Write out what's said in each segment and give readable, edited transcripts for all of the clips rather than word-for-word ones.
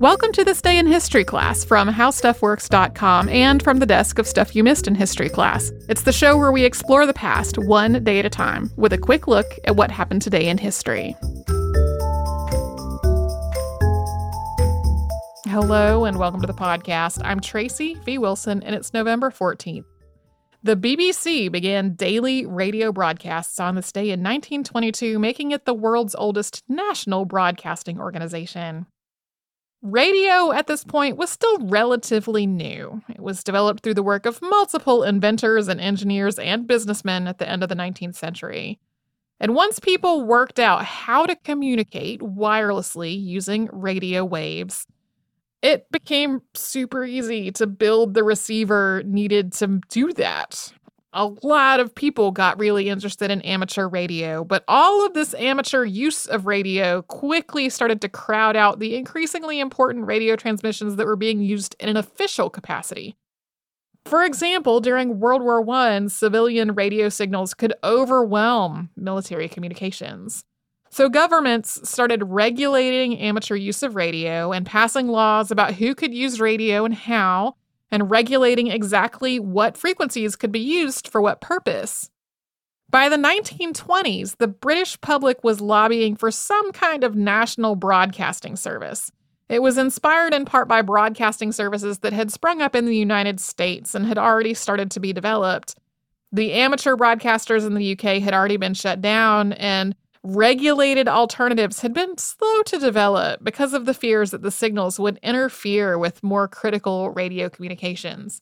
Welcome to This Day in History Class from HowStuffWorks.com and from the desk of Stuff You Missed in History Class. It's the show where we explore the past one day at a time with a quick look at what happened today in history. Hello and welcome to the podcast. I'm Tracy V. Wilson and it's November 14th. The BBC began daily radio broadcasts on this day in 1922, making it the world's oldest national broadcasting organization. Radio at this point was still relatively new. It was developed through the work of multiple inventors and engineers and businessmen at the end of the 19th century. And once people worked out how to communicate wirelessly using radio waves, it became super easy to build the receiver needed to do that. A lot of people got really interested in amateur radio, but all of this amateur use of radio quickly started to crowd out the increasingly important radio transmissions that were being used in an official capacity. For example, during World War I, civilian radio signals could overwhelm military communications. So governments started regulating amateur use of radio and passing laws about who could use radio and how, and regulating exactly what frequencies could be used for what purpose. By the 1920s, the British public was lobbying for some kind of national broadcasting service. It was inspired in part by broadcasting services that had sprung up in the United States and had already started to be developed. The amateur broadcasters in the UK had already been shut down, and regulated alternatives had been slow to develop because of the fears that the signals would interfere with more critical radio communications.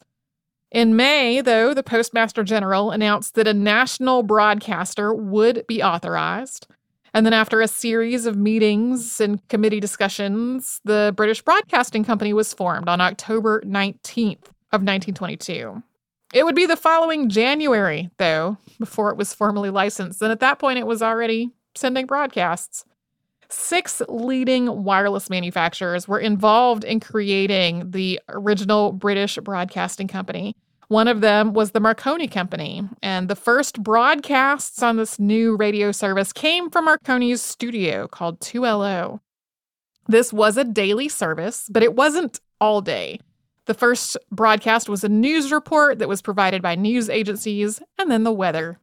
In May, though, the Postmaster General announced that a national broadcaster would be authorized. And then after a series of meetings and committee discussions, the British Broadcasting Company was formed on October 19th of 1922. It would be the following January, though, before it was formally licensed. And at that point, it was already sending broadcasts. 6 leading wireless manufacturers were involved in creating the original British Broadcasting Company. One of them was the Marconi Company, and the first broadcasts on this new radio service came from Marconi's studio called 2LO. This was a daily service, but it wasn't all day. The first broadcast was a news report that was provided by news agencies, and then the weather.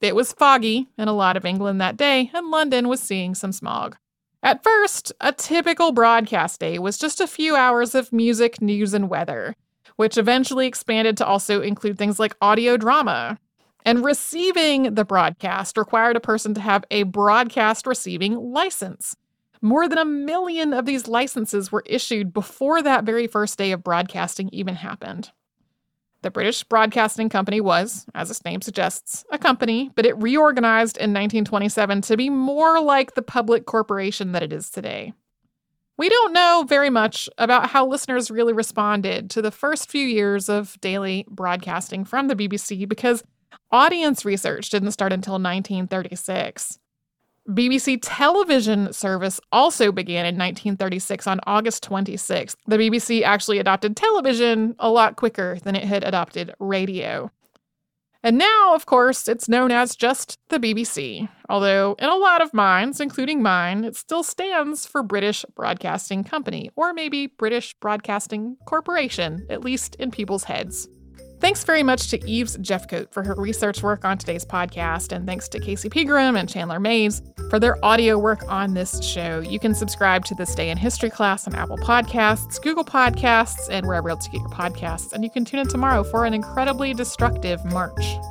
It was foggy in a lot of England that day, and London was seeing some smog. At first, a typical broadcast day was just a few hours of music, news, and weather, which eventually expanded to also include things like audio drama. And receiving the broadcast required a person to have a broadcast receiving license. More than 1 million of these licenses were issued before that very first day of broadcasting even happened. The British Broadcasting Company was, as its name suggests, a company, but it reorganized in 1927 to be more like the public corporation that it is today. We don't know very much about how listeners really responded to the first few years of daily broadcasting from the BBC because audience research didn't start until 1936. BBC television service also began in 1936 on August 26th. The BBC actually adopted television a lot quicker than it had adopted radio. And now, of course, it's known as just the BBC, although in a lot of minds, including mine, it still stands for British Broadcasting Company, or maybe British Broadcasting Corporation, at least in people's heads. Thanks very much to Yves Jeffcoat for her research work on today's podcast, and thanks to Casey Pegram and Chandler Mays for their audio work on this show. You can subscribe to This Day in History Class on Apple Podcasts, Google Podcasts, and wherever else you get your podcasts. And you can tune in tomorrow for an incredibly destructive March.